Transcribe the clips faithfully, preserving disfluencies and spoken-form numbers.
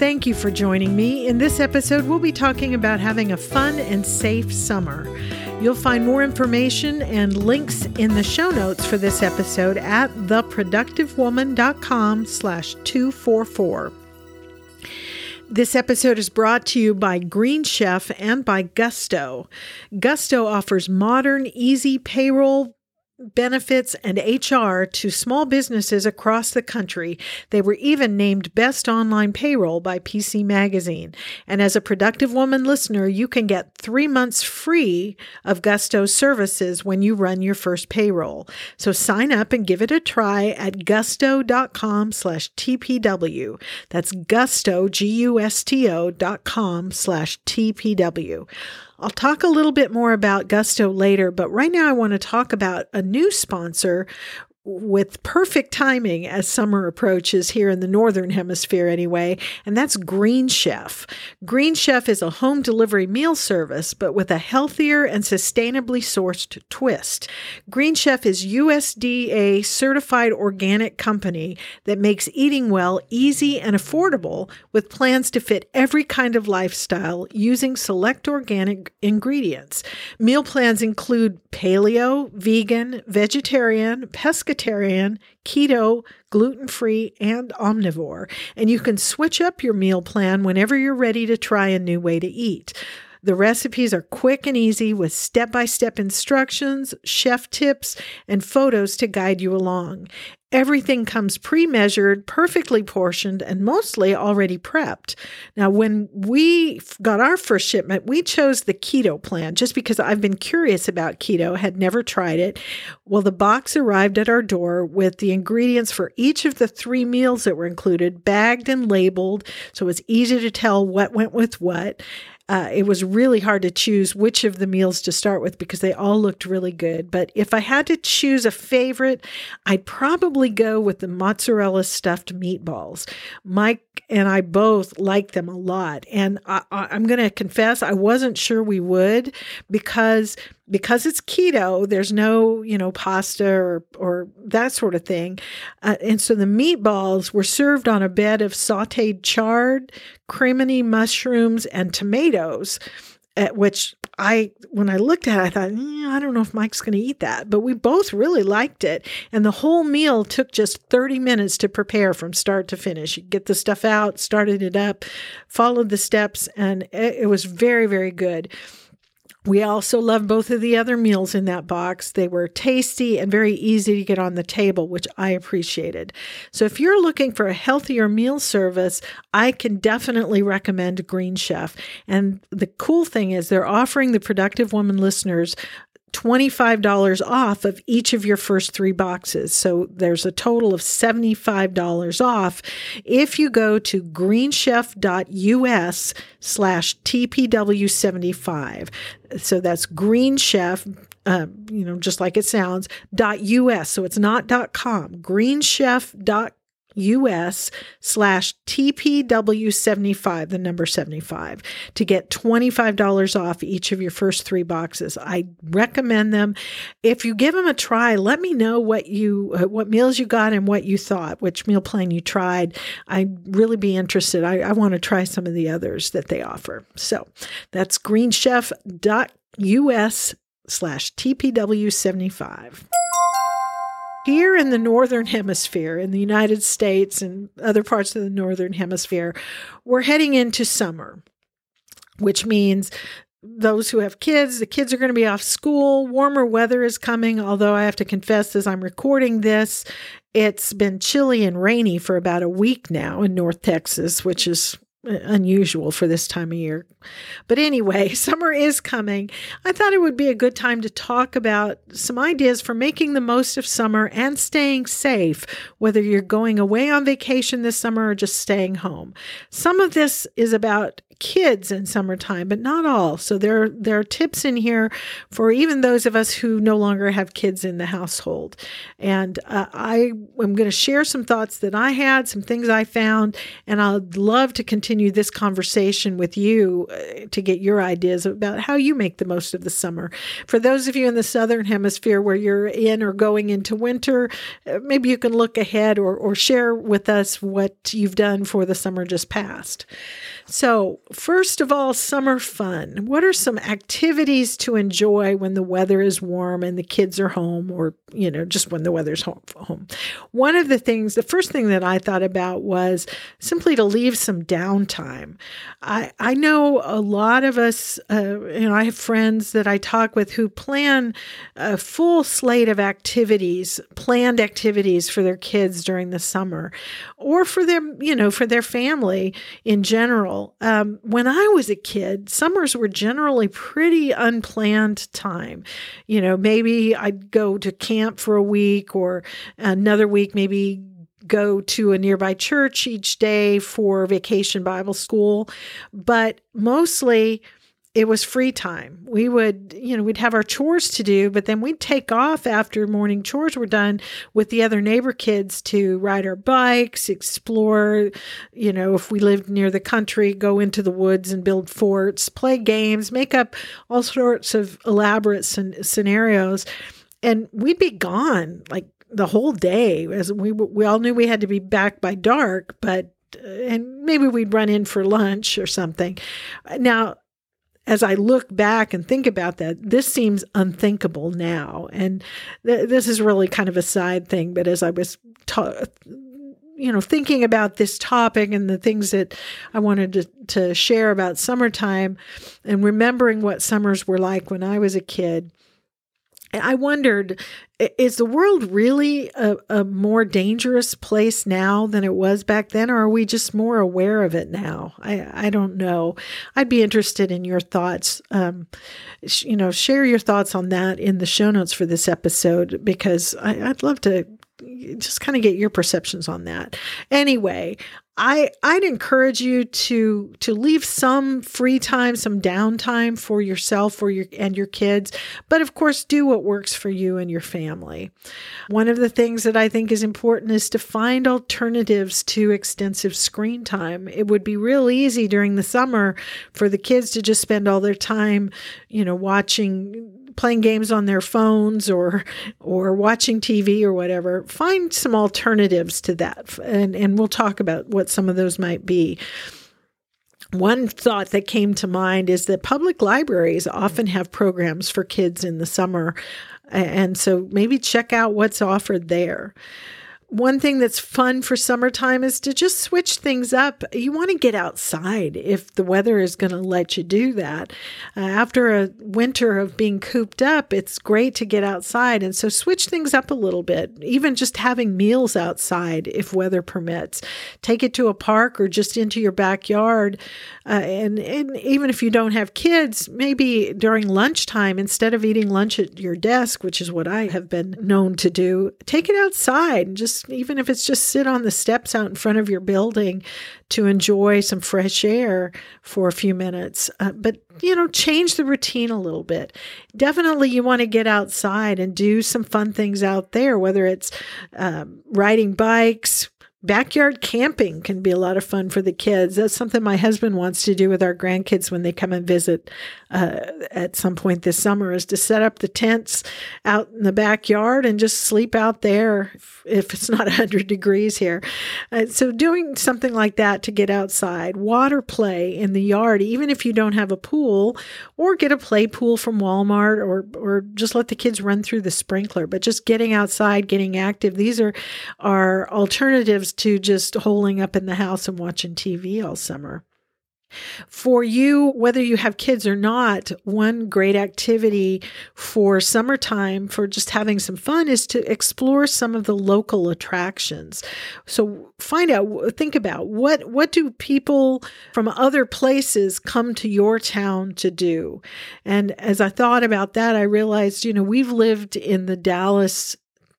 Thank you for joining me. In this episode, we'll be talking about having a fun and safe summer. You'll find more information and links in the show notes for this episode at the productive woman dot com slash two forty-four. This episode is brought to you by Green Chef and by Gusto. Gusto offers modern, easy payroll benefits and H R to small businesses across the country. They were even named Best Online Payroll by P C Magazine. And as a Productive Woman listener, you can get three months free of Gusto's services when you run your first payroll. So sign up and give it a try at gusto dot com slash T P W. That's gusto, G U S T O dot com slash T P W. I'll talk a little bit more about Gusto later, but right now I want to talk about a new sponsor with perfect timing as summer approaches here in the Northern Hemisphere anyway, and that's Green Chef. Green Chef is a home delivery meal service, but with a healthier and sustainably sourced twist. Green Chef is U S D A certified organic company that makes eating well easy and affordable with plans to fit every kind of lifestyle using select organic ingredients. Meal plans include paleo, vegan, vegetarian, pescatarian, keto, gluten-free, and omnivore, and you can switch up your meal plan whenever you're ready to try a new way to eat. The recipes are quick and easy with step-by-step instructions, chef tips, and photos to guide you along. Everything comes pre-measured, perfectly portioned, and mostly already prepped. Now, when we got our first shipment, we chose the keto plan just because I've been curious about keto, had never tried it. Well, the box arrived at our door with the ingredients for each of the three meals that were included, bagged and labeled, so it was easy to tell what went with what. Uh, it was really hard to choose which of the meals to start with because they all looked really good. But if I had to choose a favorite, I'd probably go with the mozzarella stuffed meatballs. Mike and I both like them a lot. And I, I, I'm going to confess, I wasn't sure we would because... Because it's keto, there's no, you know, pasta or, or that sort of thing. Uh, and so the meatballs were served on a bed of sauteed chard, cremini mushrooms, and tomatoes, at which I, when I looked at it, I thought, mm, I don't know if Mike's going to eat that. But we both really liked it. And the whole meal took just thirty minutes to prepare from start to finish. You get the stuff out, started it up, followed the steps, and it, it was very, very good. We also loved both of the other meals in that box. They were tasty and very easy to get on the table, which I appreciated. So if you're looking for a healthier meal service, I can definitely recommend Green Chef. And the cool thing is they're offering the Productive Woman listeners twenty-five dollars off of each of your first three boxes. So there's a total of seventy-five dollars off if you go to greenchef.us slash TPW75. So that's Green Chef, uh, you know, just like it sounds, .us. So it's not .com, greenchef.us. US slash TPW75, the number seventy-five, to get twenty-five dollars off each of your first three boxes. I recommend them. If you give them a try, let me know what you uh, what meals you got and what you thought, which meal plan you tried. I'd really be interested. I, I want to try some of the others that they offer. So that's greenchef.us slash TPW75. Here in the Northern Hemisphere, in the United States and other parts of the Northern Hemisphere, we're heading into summer, which means those who have kids, the kids are going to be off school, warmer weather is coming, although I have to confess as I'm recording this, it's been chilly and rainy for about a week now in North Texas, which is unusual for this time of year. But anyway, summer is coming. I thought it would be a good time to talk about some ideas for making the most of summer and staying safe, whether you're going away on vacation this summer or just staying home. Some of this is about kids in summertime, but not all. So there, there are tips in here for even those of us who no longer have kids in the household. And uh, I am going to share some thoughts that I had, some things I found, and I'd love to continue Continue this conversation with you uh, to get your ideas about how you make the most of the summer. For those of you in the Southern Hemisphere where you're in or going into winter, uh, maybe you can look ahead or, or share with us what you've done for the summer just past. So, first of all, summer fun. What are some activities to enjoy when the weather is warm and the kids are home, or, you know, just when the weather's home? One of the things, the first thing that I thought about was simply to leave some down time. I, I know a lot of us, uh, you know, I have friends that I talk with who plan a full slate of activities, planned activities for their kids during the summer or for them, you know, for their family in general. Um, when I was a kid, summers were generally pretty unplanned time. You know, maybe I'd go to camp for a week or another week, maybe go to a nearby church each day for vacation Bible school, but mostly it was free time. We would, you know, we'd have our chores to do, but then we'd take off after morning chores were done with the other neighbor kids to ride our bikes, explore, you know, if we lived near the country, go into the woods and build forts, play games, make up all sorts of elaborate sen- scenarios. And we'd be gone like the whole day, as we we all knew we had to be back by dark, but and maybe we'd run in for lunch or something. Now, as I look back and think about that, this seems unthinkable now, and th- this is really kind of a side thing. But as I was, ta- you know, thinking about this topic and the things that I wanted to, to share about summertime, and remembering what summers were like when I was a kid, I wondered, is the world really a, a more dangerous place now than it was back then, or are we just more aware of it now? I, I don't know. I'd be interested in your thoughts. Um, sh- you know, share your thoughts on that in the show notes for this episode, because I, I'd love to just kind of get your perceptions on that. Anyway, I, I'd encourage you to to leave some free time, some downtime for yourself or your and your kids, but of course, do what works for you and your family. One of the things that I think is important is to find alternatives to extensive screen time. It would be real easy during the summer for the kids to just spend all their time, you know, watching, playing games on their phones or or watching T V or whatever. Find some alternatives to that, and, and we'll talk about what some of those might be. One thought that came to mind is that public libraries often have programs for kids in the summer, and so maybe check out what's offered there. One thing that's fun for summertime is to just switch things up. You want to get outside if the weather is going to let you do that. Uh, after a winter of being cooped up, it's great to get outside. And so switch things up a little bit, even just having meals outside if weather permits. Take it to a park or just into your backyard. Uh, and, and even if you don't have kids, maybe during lunchtime, instead of eating lunch at your desk, which is what I have been known to do, take it outside and just even if it's just sit on the steps out in front of your building to enjoy some fresh air for a few minutes. Uh, but, you know, change the routine a little bit. Definitely you want to get outside and do some fun things out there, whether it's um, riding bikes. Backyard camping can be a lot of fun for the kids. That's something my husband wants to do with our grandkids when they come and visit uh, at some point this summer, is to set up the tents out in the backyard and just sleep out there if, if it's not one hundred degrees here. Uh, so doing something like that to get outside, water play in the yard, even if you don't have a pool, or get a play pool from Walmart, or or just let the kids run through the sprinkler. But just getting outside, getting active, these are, are alternatives to just holing up in the house and watching T V all summer. For you, whether you have kids or not, one great activity for summertime, for just having some fun, is to explore some of the local attractions. So find out, think about what, what do people from other places come to your town to do? And as I thought about that, I realized, you know, we've lived in the Dallas,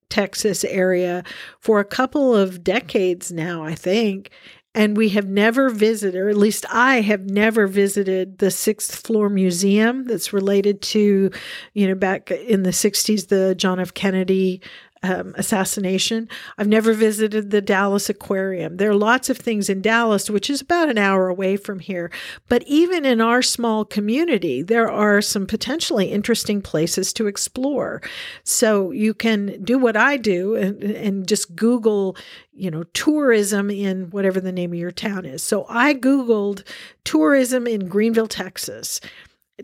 Texas area for a couple of decades now, I think. And we have never visited, or at least I have never visited, the sixth floor museum that's related to, you know, back in the sixties, the John F. Kennedy um, assassination. I've never visited the Dallas Aquarium. There are lots of things in Dallas, which is about an hour away from here. But even in our small community, there are some potentially interesting places to explore. So you can do what I do and, and just Google, you know, tourism in whatever the name of your town is. So I Googled tourism in Greenville, Texas,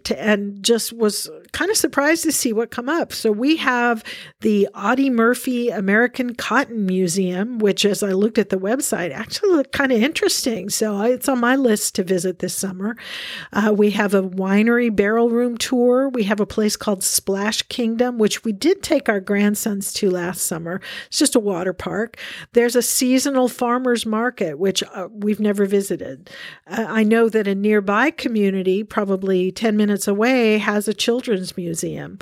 to, and just was kind of surprised to see what come up. So we have the Audie Murphy American Cotton Museum, which, as I looked at the website, actually looked kind of interesting. So it's on my list to visit this summer. Uh, we have a winery barrel room tour. We have a place called Splash Kingdom, which we did take our grandsons to last summer. It's just a water park. There's a seasonal farmers market, which uh, we've never visited. Uh, I know that a nearby community, probably ten minutes away, has a children's museum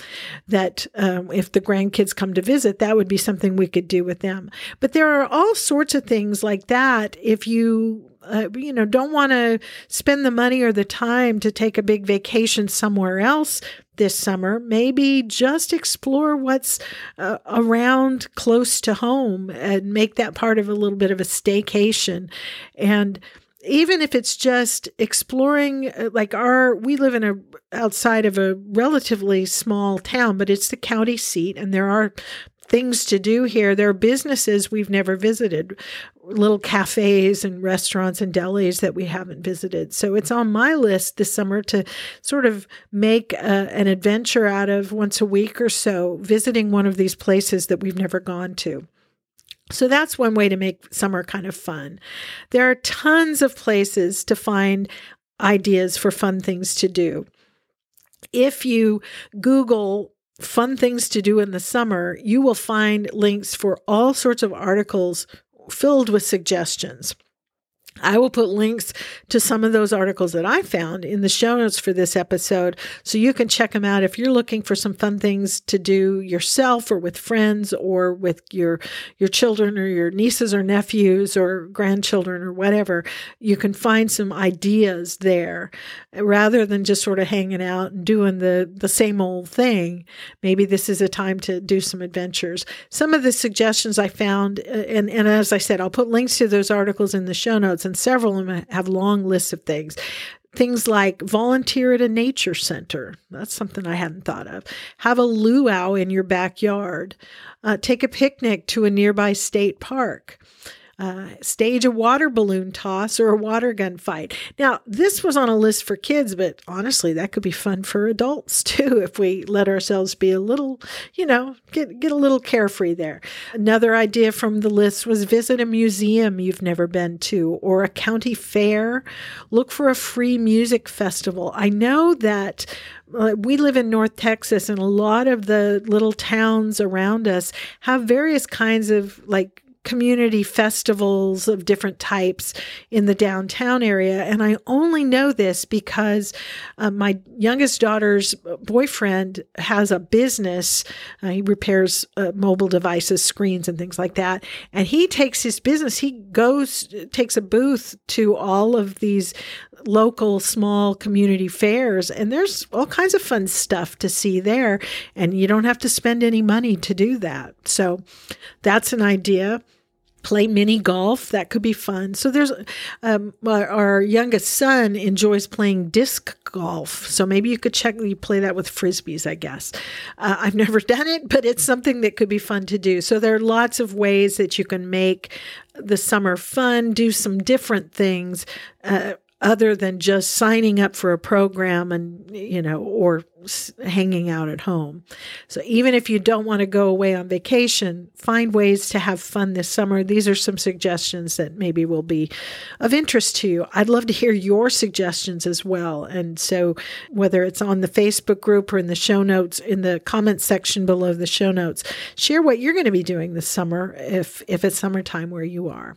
that um, if the grandkids come to visit, that would be something we could do with them. But there are all sorts of things like that if you Uh, you know, don't want to spend the money or the time to take a big vacation somewhere else this summer. Maybe just explore what's uh, around close to home and make that part of a little bit of a staycation. And even if it's just exploring, like our, we live in a, outside of a relatively small town, but it's the county seat, and there are things to do here. There are businesses we've never visited, little cafes and restaurants and delis that we haven't visited. So it's on my list this summer to sort of make a, an adventure out of once a week or so, visiting one of these places that we've never gone to. So that's one way to make summer kind of fun. There are tons of places to find ideas for fun things to do. If you Google fun things to do in the summer, you will find links for all sorts of articles filled with suggestions. I will put links to some of those articles that I found in the show notes for this episode, so you can check them out if you're looking for some fun things to do yourself or with friends or with your your children or your nieces or nephews or grandchildren or whatever. You can find some ideas there rather than just sort of hanging out and doing the, the same old thing. Maybe this is a time to do some adventures. Some of the suggestions I found, and, and as I said, I'll put links to those articles in the show notes, and several of them have long lists of things. Things like volunteer at a nature center. That's something I hadn't thought of. Have a luau in your backyard. Uh, take a picnic to a nearby state park. Uh, stage a water balloon toss or a water gun fight. Now, this was on a list for kids, but honestly, that could be fun for adults too if we let ourselves be a little, you know, get get a little carefree there. Another idea from the list was visit a museum you've never been to or a county fair. Look for a free music festival. I know that uh, we live in North Texas, and a lot of the little towns around us have various kinds of like community festivals of different types in the downtown area. And I only know this because uh, my youngest daughter's boyfriend has a business. Uh, he repairs uh, mobile devices, screens, and things like that. And he takes his business, he goes, takes a booth to all of these local small community fairs, and there's all kinds of fun stuff to see there, and you don't have to spend any money to do that. So that's an idea. Play mini golf. That could be fun. So there's um, our youngest son enjoys playing disc golf. So maybe you could check, you play that with Frisbees, I guess. Uh, I've never done it, but it's something that could be fun to do. So there are lots of ways that you can make the summer fun, do some different things, uh, other than just signing up for a program and, you know, or hanging out at home. So even if you don't want to go away on vacation, find ways to have fun this summer. These are some suggestions that maybe will be of interest to you. I'd love to hear your suggestions as well. And so whether it's on the Facebook group or in the show notes, in the comment section below the show notes, share what you're going to be doing this summer if, if it's summertime where you are.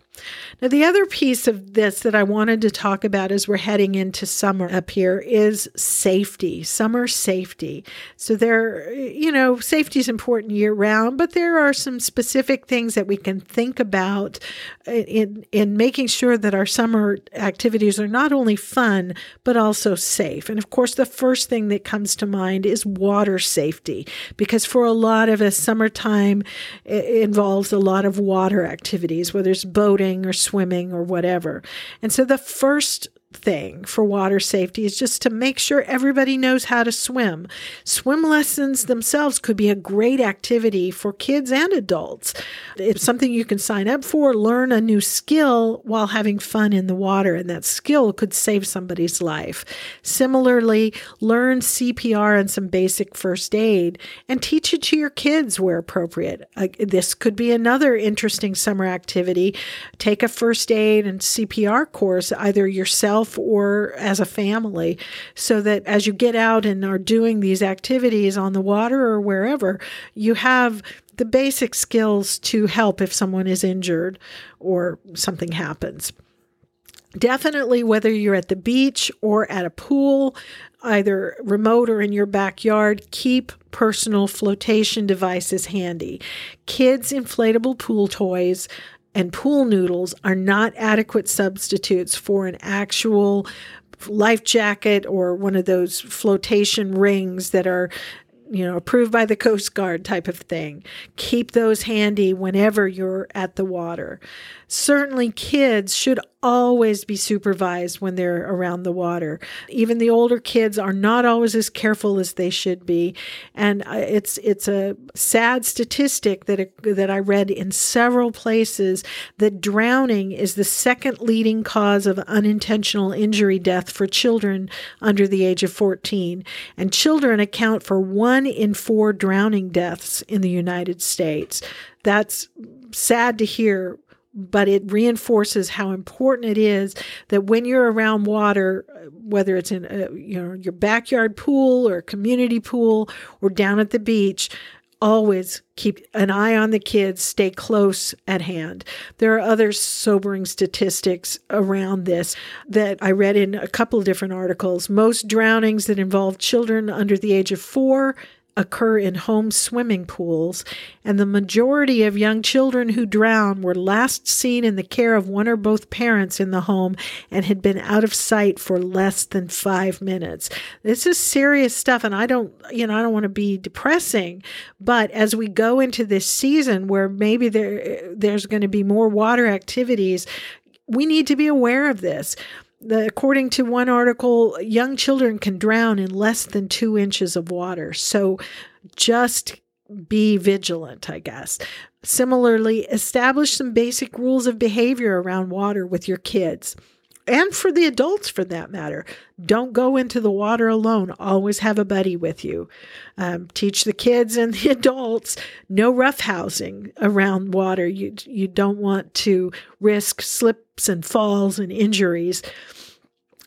Now, the other piece of this that I wanted to talk about as we're heading into summer up here is safety, summer safety. So there, you know, safety is important year round, but there are some specific things that we can think about in, in making sure that our summer activities are not only fun, but also safe. And of course, the first thing that comes to mind is water safety, because for a lot of us, summertime involves a lot of water activities, whether it's boating or swimming or whatever. And so the first thing for water safety is just to make sure everybody knows how to swim. Swim lessons themselves could be a great activity for kids and adults. It's something you can sign up for, learn a new skill while having fun in the water, and that skill could save somebody's life. Similarly, learn C P R and some basic first aid and teach it to your kids where appropriate. Uh, this could be another interesting summer activity. Take a first aid and C P R course, either yourself or as a family, so that as you get out and are doing these activities on the water or wherever, you have the basic skills to help if someone is injured or something happens. Definitely, whether you're at the beach or at a pool, either remote or in your backyard, keep personal flotation devices handy. Kids' inflatable pool toys and pool noodles are not adequate substitutes for an actual life jacket or one of those flotation rings that are, you know, approved by the Coast Guard type of thing. Keep those handy whenever you're at the water. Certainly, kids should always be supervised when they're around the water. Even the older kids are not always as careful as they should be. And it's it's a sad statistic that, it, that I read in several places that drowning is the second leading cause of unintentional injury death for children under the age of fourteen. And children account for one in four drowning deaths in the United States. That's sad to hear, but it reinforces how important it is that when you're around water, whether it's in a, you know, your backyard pool or community pool or down at the beach, always keep an eye on the kids, stay close at hand. There are other sobering statistics around this that I read in a couple of different articles. Most drownings that involve children under the age of four occur in home swimming pools, and the majority of young children who drown were last seen in the care of one or both parents in the home and had been out of sight for less than five minutes. This is serious stuff, and I don't, you know, I don't want to be depressing, but as we go into this season where maybe there there's going to be more water activities, we need to be aware of this. The, according to one article, young children can drown in less than two inches of water. So just be vigilant, I guess. Similarly, establish some basic rules of behavior around water with your kids. And for the adults, for that matter. Don't go into the water alone. Always have a buddy with you. Um, teach the kids and the adults no roughhousing around water. You, you don't want to risk slips and falls and injuries.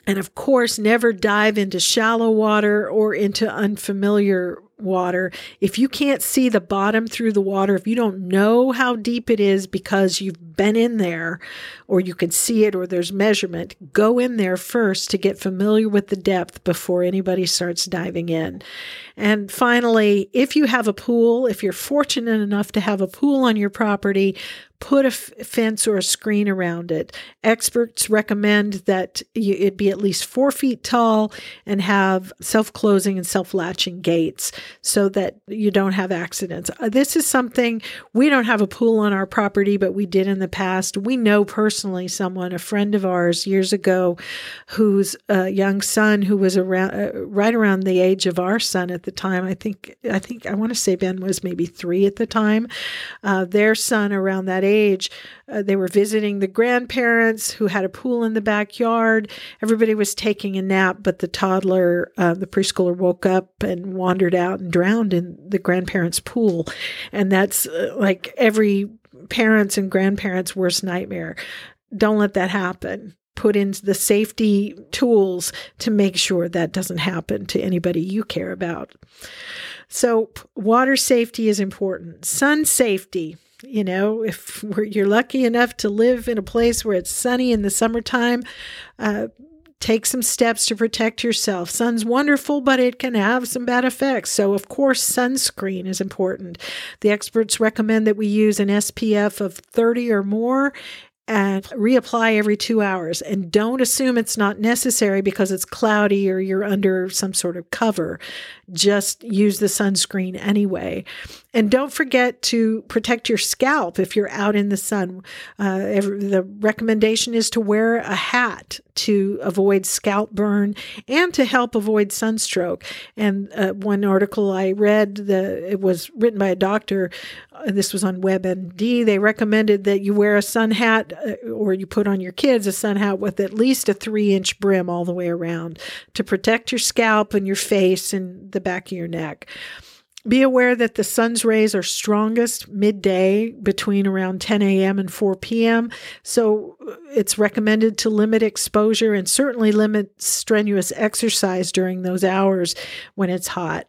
And of course, never dive into shallow water or into unfamiliar water. If you can't see the bottom through the water, if you don't know how deep it is because you've been in there or you can see it or there's measurement, go in there first to get familiar with the depth before anybody starts diving in. And finally, if you have a pool, if you're fortunate enough to have a pool on your property, put a f- fence or a screen around it. Experts recommend that you, it be at least four feet tall and have self-closing and self-latching gates so that you don't have accidents. This is something, we don't have a pool on our property, but we did in the past. We know personally someone, a friend of ours years ago, whose uh, young son, who was around uh, right around the age of our son at the time. I think, I think I want to say Ben was maybe three at the time. Uh, their son around that age age. Uh, they were visiting the grandparents who had a pool in the backyard. Everybody was taking a nap, but the toddler, uh, the preschooler, woke up and wandered out and drowned in the grandparents' pool. And that's uh, like every parent's and grandparents' worst nightmare. Don't let that happen. Put in the safety tools to make sure that doesn't happen to anybody you care about. So water safety is important. Sun safety. You know, if we're, you're lucky enough to live in a place where it's sunny in the summertime, uh, take some steps to protect yourself. Sun's wonderful, but it can have some bad effects. So, of course, sunscreen is important. The experts recommend that we use an S P F of thirty or more and reapply every two hours. And don't assume it's not necessary because it's cloudy or you're under some sort of cover. Just use the sunscreen anyway. And don't forget to protect your scalp if you're out in the sun. Uh, every, the recommendation is to wear a hat to avoid scalp burn and to help avoid sunstroke. And uh, one article I read, the, it was written by a doctor, uh, this was on WebMD, they recommended that you wear a sun hat uh, or you put on your kids a sun hat with at least a three-inch brim all the way around to protect your scalp and your face and the back of your neck. Be aware that the sun's rays are strongest midday between around ten a.m. and four p.m. So it's recommended to limit exposure and certainly limit strenuous exercise during those hours when it's hot.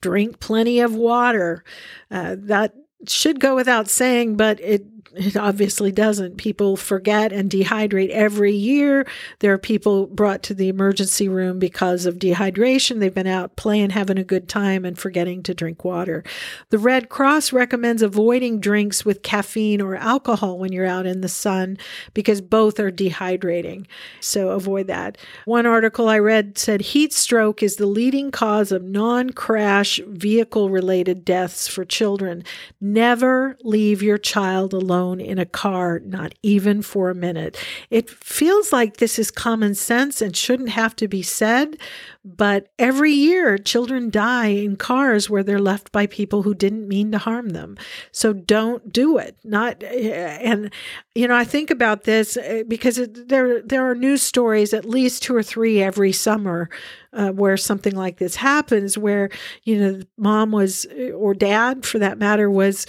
Drink plenty of water. Uh, that should go without saying, but it It obviously doesn't. People forget and dehydrate every year. There are people brought to the emergency room because of dehydration. They've been out playing, having a good time, and forgetting to drink water. The Red Cross recommends avoiding drinks with caffeine or alcohol when you're out in the sun because both are dehydrating. So avoid that. One article I read said heat stroke is the leading cause of non-crash vehicle-related deaths for children. Never leave your child alone in a car, not even for a minute. It feels like this is common sense and shouldn't have to be said, but every year children die in cars where they're left by people who didn't mean to harm them. So don't do it. Not and you know I think about this because it, there there are news stories, at least two or three every summer, uh, where something like this happens, where you know mom was or dad for that matter was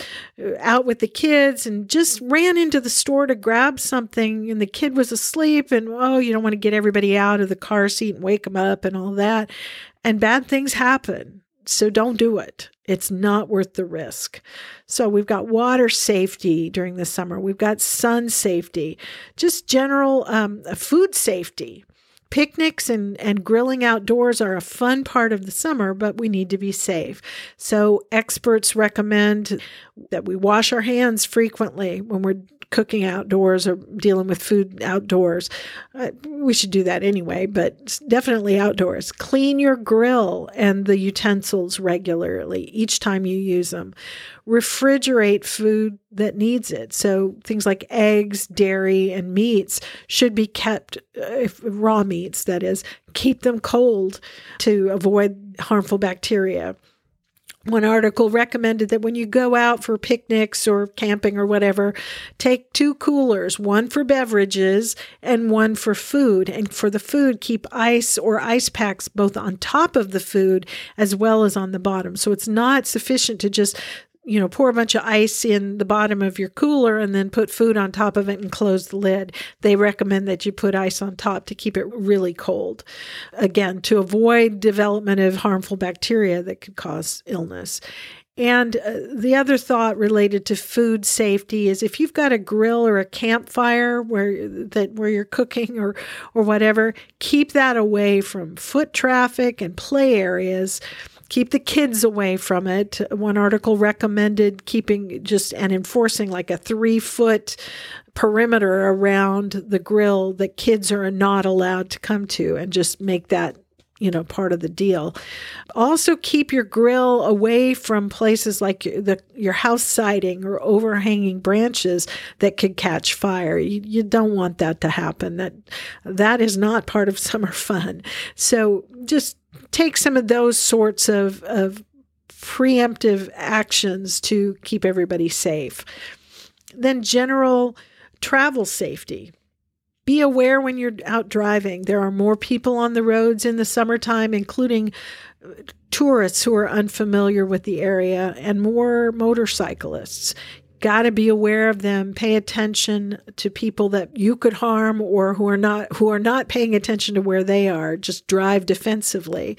out with the kids and just Just ran into the store to grab something and the kid was asleep and, oh, you don't want to get everybody out of the car seat and wake them up and all that. And bad things happen. So don't do it. It's not worth the risk. So we've got water safety during the summer. We've got sun safety, just general um, food safety. Picnics and, and grilling outdoors are a fun part of the summer, but we need to be safe. So experts recommend that we wash our hands frequently when we're cooking outdoors or dealing with food outdoors. Uh, we should do that anyway, but definitely outdoors. Clean your grill and the utensils regularly each time you use them. Refrigerate food that needs it. So things like eggs, dairy, and meats should be kept, uh, if, raw meats that is, keep them cold to avoid harmful bacteria. One article recommended that when you go out for picnics or camping or whatever, take two coolers, one for beverages and one for food. And for the food, keep ice or ice packs both on top of the food as well as on the bottom. So it's not sufficient to just you know, pour a bunch of ice in the bottom of your cooler and then put food on top of it and close the lid. They recommend that you put ice on top to keep it really cold. Again, to avoid development of harmful bacteria that could cause illness. And uh, the other thought related to food safety is if you've got a grill or a campfire where that where you're cooking or or whatever, keep that away from foot traffic and play areas. Keep the kids away from it. One article recommended keeping just and enforcing like a three-foot perimeter around the grill that kids are not allowed to come to, and just make that you know, part of the deal. Also keep your grill away from places like the, your house siding or overhanging branches that could catch fire. You, you don't want that to happen. That that is not part of summer fun. So just take some of those sorts of, of preemptive actions to keep everybody safe. Then general travel safety. Be aware when you're out driving. There are more people on the roads in the summertime, including tourists who are unfamiliar with the area, and more motorcyclists. Got to be aware of them. Pay attention to people that you could harm or who are not who are not paying attention to where they are. Just drive defensively.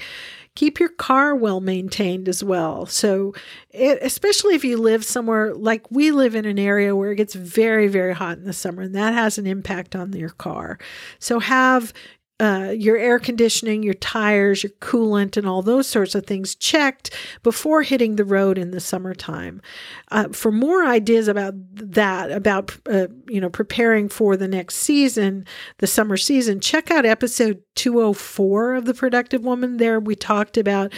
Keep your car well maintained as well. So it, especially if you live somewhere like we live in an area where it gets very, very hot in the summer, and that has an impact on your car. So have Uh, your air conditioning, your tires, your coolant, and all those sorts of things checked before hitting the road in the summertime. Uh, for more ideas about that, about uh, you know preparing for the next season, the summer season, check out episode two oh four of The Productive Woman. There we talked about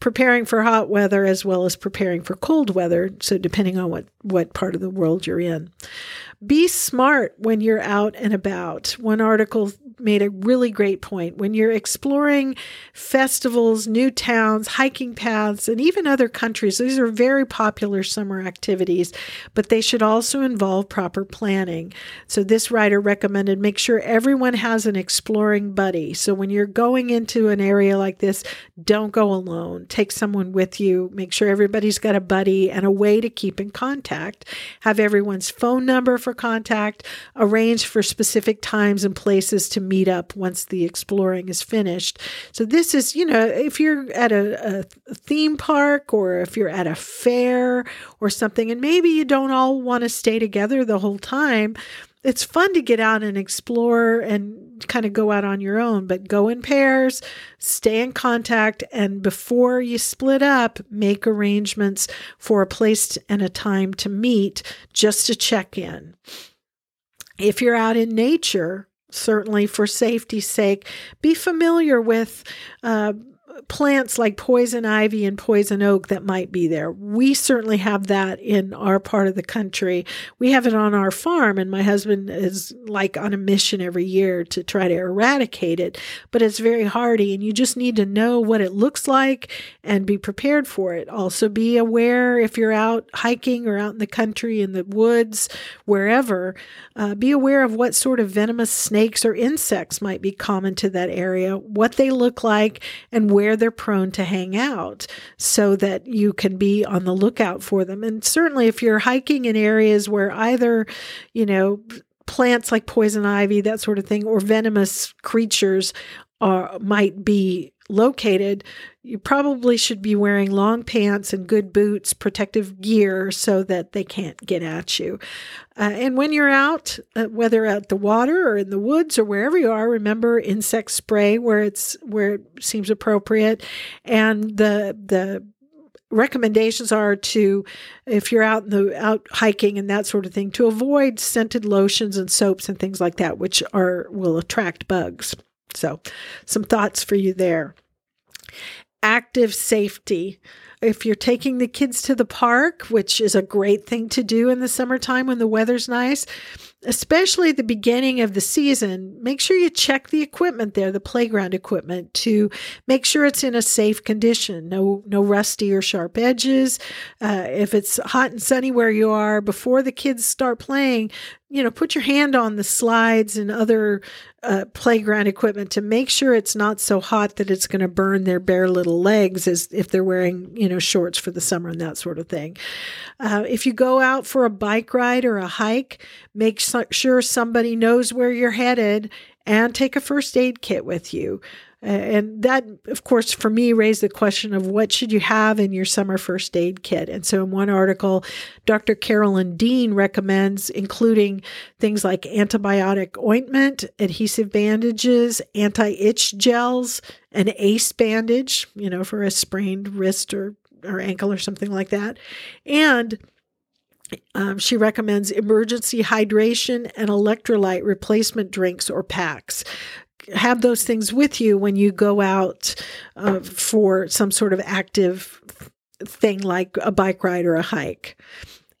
preparing for hot weather as well as preparing for cold weather, so depending on what, what part of the world you're in. Be smart when you're out and about. One article made a really great point. When you're exploring festivals, new towns, hiking paths, and even other countries, these are very popular summer activities, but they should also involve proper planning. So this writer recommended make sure everyone has an exploring buddy. So when you're going into an area like this, don't go alone. Take someone with you. Make sure everybody's got a buddy and a way to keep in contact. Have everyone's phone number for contact. Arrange for specific times and places to meet up once the exploring is finished. So this is, you know, if you're at a, a theme park or if you're at a fair or something, and maybe you don't all want to stay together the whole time, it's fun to get out and explore and kind of go out on your own, but go in pairs, stay in contact, and before you split up, make arrangements for a place and a time to meet just to check in. If you're out in nature, certainly for safety's sake, be familiar with uh, plants like poison ivy and poison oak that might be there. We certainly have that in our part of the country. We have it on our farm, and my husband is like on a mission every year to try to eradicate it, but it's very hardy, and you just need to know what it looks like and be prepared for it. Also be aware if you're out hiking or out in the country, in the woods, wherever, uh, be aware of what sort of venomous snakes or insects might be common to that area, what they look like, and where they're prone to hang out so that you can be on the lookout for them. And certainly if you're hiking in areas where either, you know, plants like poison ivy, that sort of thing, or venomous creatures are, might be located, you probably should be wearing long pants and good boots, protective gear, so that they can't get at you. Uh, and when you're out, uh, whether at the water or in the woods or wherever you are, remember insect spray where it's where it seems appropriate. And the the recommendations are to, if you're out in the out hiking and that sort of thing, to avoid scented lotions and soaps and things like that, which are will attract bugs. So some thoughts for you there. Active safety. If you're taking the kids to the park, which is a great thing to do in the summertime when the weather's nice, especially at the beginning of the season, make sure you check the equipment there, the playground equipment, to make sure it's in a safe condition. No, no rusty or sharp edges. Uh, if it's hot and sunny where you are, before the kids start playing, you know, put your hand on the slides and other uh, playground equipment to make sure it's not so hot that it's going to burn their bare little legs as if they're wearing, you know, shorts for the summer and that sort of thing. Uh, if you go out for a bike ride or a hike, make sure somebody knows where you're headed and take a first aid kit with you. And that, of course, for me, raised the question of what should you have in your summer first aid kit? And so in one article, Doctor Carolyn Dean recommends including things like antibiotic ointment, adhesive bandages, anti-itch gels, an ACE bandage, you know, for a sprained wrist or, or ankle or something like that. And Um, she recommends emergency hydration and electrolyte replacement drinks or packs. Have those things with you when you go out uh, for some sort of active thing like a bike ride or a hike.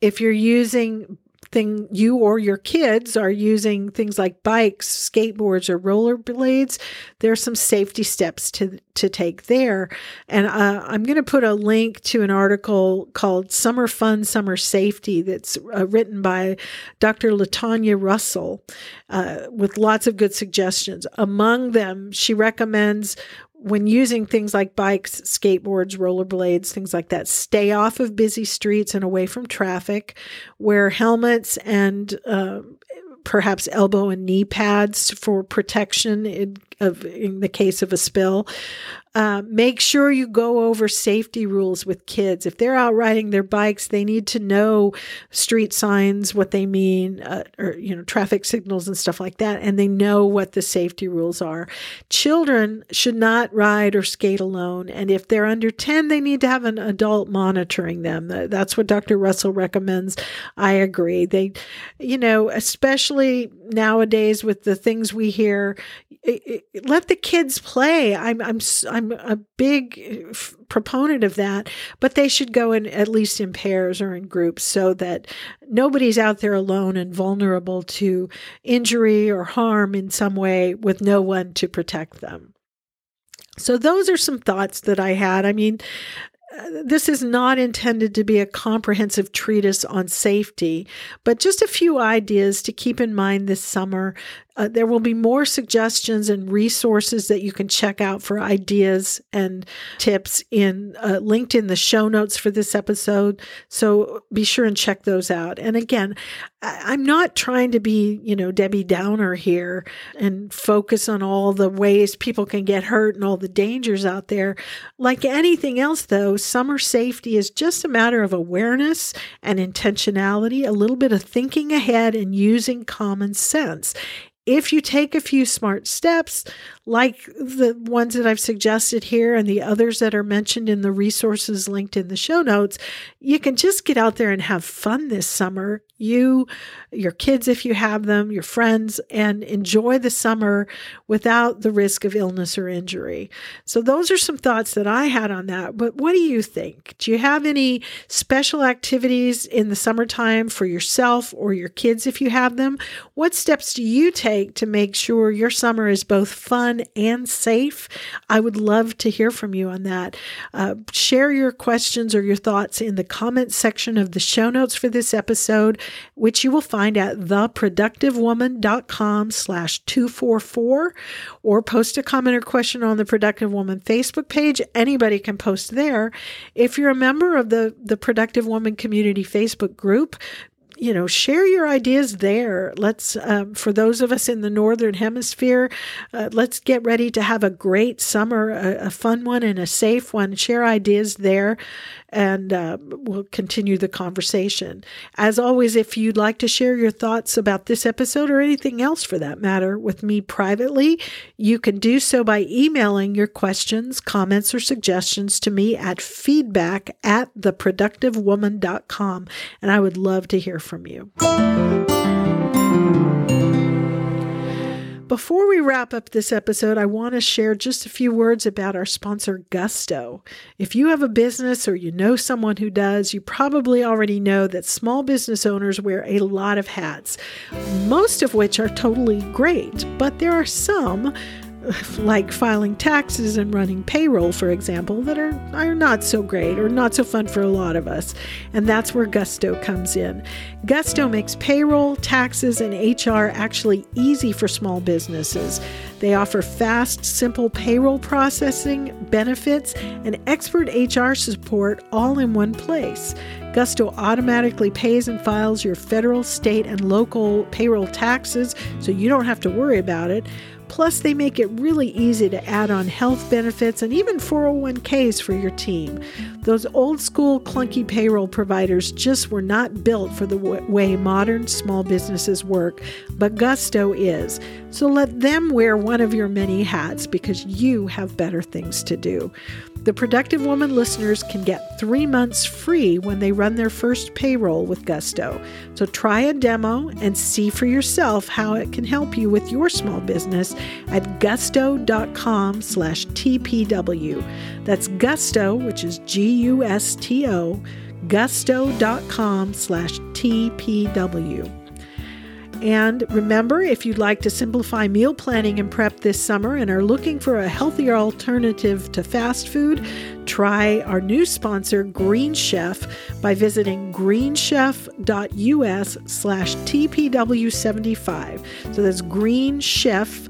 If you're using thing you or your kids are using things like bikes, skateboards, or rollerblades, there's some safety steps to to take there. And uh, I'm going to put a link to an article called Summer Fun, Summer Safety that's uh, written by Doctor Latanya Russell uh, with lots of good suggestions. Among them, she recommends when using things like bikes, skateboards, rollerblades, things like that, stay off of busy streets and away from traffic, wear helmets and uh, perhaps elbow and knee pads for protection in, of, in the case of a spill. Uh, make sure you go over safety rules with kids. If they're out riding their bikes, they need to know street signs, what they mean, uh, or you know, traffic signals and stuff like that, and they know what the safety rules are. Children should not ride or skate alone, and if they're under ten, they need to have an adult monitoring them. That's what Doctor Russell recommends. I agree. They, you know, especially nowadays with the things we hear, it, it, let the kids play. I'm, I'm, I'm. a big f- proponent of that, but they should go in at least in pairs or in groups so that nobody's out there alone and vulnerable to injury or harm in some way with no one to protect them. So those are some thoughts that I had. I mean, this is not intended to be a comprehensive treatise on safety, but just a few ideas to keep in mind this summer. Uh, there will be more suggestions and resources that you can check out for ideas and tips in uh, linked in the show notes for this episode. So be sure and check those out. And again, I- I'm not trying to be, you know, Debbie Downer here and focus on all the ways people can get hurt and all the dangers out there. Like anything else, though, summer safety is just a matter of awareness and intentionality, a little bit of thinking ahead and using common sense. If you take a few smart steps, like the ones that I've suggested here and the others that are mentioned in the resources linked in the show notes, you can just get out there and have fun this summer. You, your kids if you have them, your friends, and enjoy the summer without the risk of illness or injury. So those are some thoughts that I had on that. But what do you think? Do you have any special activities in the summertime for yourself or your kids if you have them? What steps do you take to make sure your summer is both fun and safe? I would love to hear from you on that. Uh, share your questions or your thoughts in the comments section of the show notes for this episode, which you will find at theproductivewoman.com slash 244, or post a comment or question on the Productive Woman Facebook page. Anybody can post there. If you're a member of the, the Productive Woman Community Facebook group, you know, share your ideas there. Let's, um, for those of us in the Northern Hemisphere, uh, let's get ready to have a great summer, a, a fun one and a safe one. Share ideas there, and uh, we'll continue the conversation. As always, if you'd like to share your thoughts about this episode or anything else for that matter with me privately, you can do so by emailing your questions, comments, or suggestions to me at feedback at theproductivewoman.com, and I would love to hear from you. Before we wrap up this episode, I want to share just a few words about our sponsor, Gusto. If you have a business or you know someone who does, you probably already know that small business owners wear a lot of hats, most of which are totally great, but there are some, like filing taxes and running payroll, for example, that are, are not so great or not so fun for a lot of us. And that's where Gusto comes in. Gusto makes payroll, taxes, and H R actually easy for small businesses. They offer fast, simple payroll processing, benefits, and expert H R support all in one place. Gusto automatically pays and files your federal, state, and local payroll taxes, so you don't have to worry about it. Plus, they make it really easy to add on health benefits and even four oh one k's for your team. Those old school clunky payroll providers just were not built for the w- way modern small businesses work, but Gusto is. So let them wear one of your many hats because you have better things to do. The Productive Woman listeners can get three months free when they run their first payroll with Gusto. So try a demo and see for yourself how it can help you with your small business at gusto.com slash TPW. That's Gusto, which is G U S T O, gusto dot com slash T P W. And remember, if you'd like to simplify meal planning and prep this summer and are looking for a healthier alternative to fast food, try our new sponsor, Green Chef, by visiting green chef dot U S slash T P W seventy-five. So that's green chef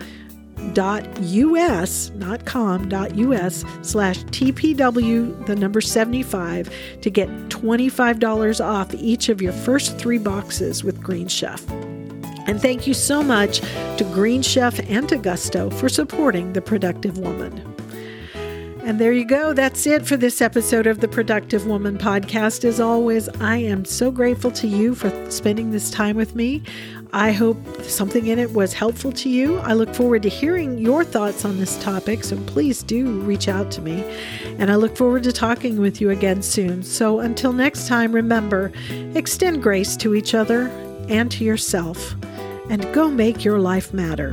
dot U S, not com dot U S slash T P W, the number seventy-five, to get twenty-five dollars off each of your first three boxes with Green Chef. And thank you so much to Green Chef and to Gusto for supporting The Productive Woman. And there you go. That's it for this episode of the Productive Woman podcast. As always, I am so grateful to you for spending this time with me. I hope something in it was helpful to you. I look forward to hearing your thoughts on this topic, so please do reach out to me. And I look forward to talking with you again soon. So until next time, remember, extend grace to each other and to yourself. And go make your life matter.